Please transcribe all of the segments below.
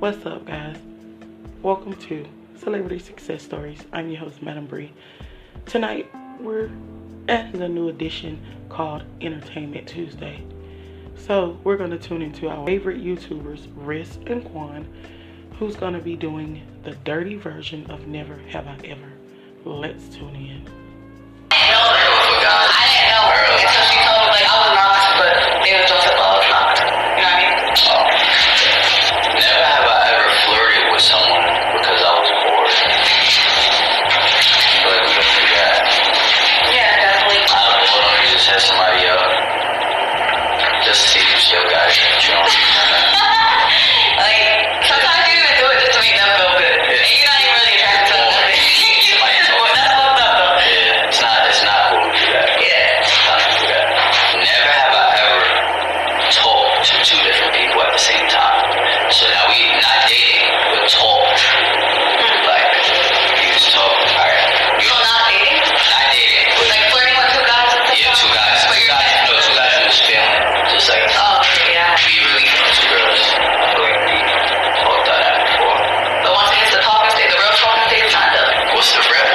What's up, guys? Welcome to Celebrity Success Stories. I'm your host, Madam Bree. Tonight, we're at the new edition called Entertainment Tuesday. So, we're going to tune into our favorite YouTubers, Riss and Quan, who's going to be doing the dirty version of Never Have I Ever. Let's tune in. I didn't know her until she told me, like, I was lost, but they were talking about lost. You know what I mean? Never have I ever flirted with someone because I was bored. But you don't do that. Yeah, definitely. I would love to just have somebody up just to see if you still got it. You know what I mean? Like, sometimes you even do it just to make them feel good. Yeah. And you're not even really attracted to them. You're like, well, that's fucked up though. Yeah, it's not cool to do that. Yeah. It's not cool to do that. Never have I ever talked to two different people at the same time. So now we not dating, but talk. Like, you just talk. Alright. So not dating? Not dating. Like flirting with two guys? Yeah, two guys. Two guys in this family. Just like, oh, yeah. We really know two girls. Like, we talked about that before. But once it gets to talking stage, the real talking stage is not done. What's the real?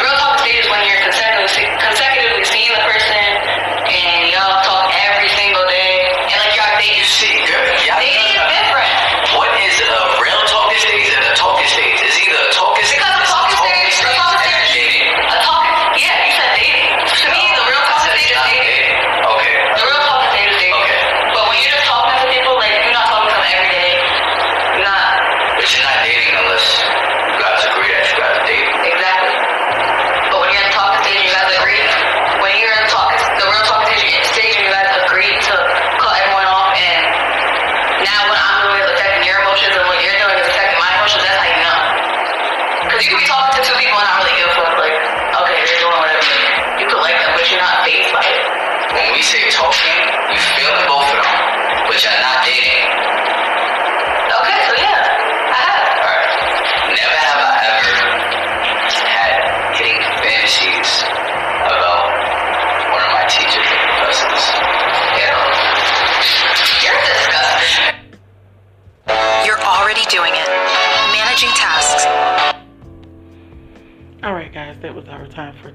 The real talking stage is when you're consecutively seeing the person and y'all talk every single day. And like y'all dating. You see, girl. Y'all dating.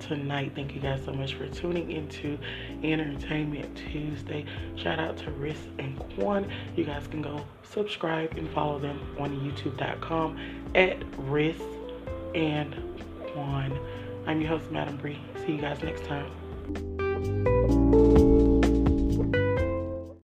Tonight. Thank you guys so much for tuning into Entertainment Tuesday. Shout out to Riss and Quan. You guys can go subscribe and follow them on youtube.com @Riss and Quan. I'm your host, Madam Bree. See you guys next time.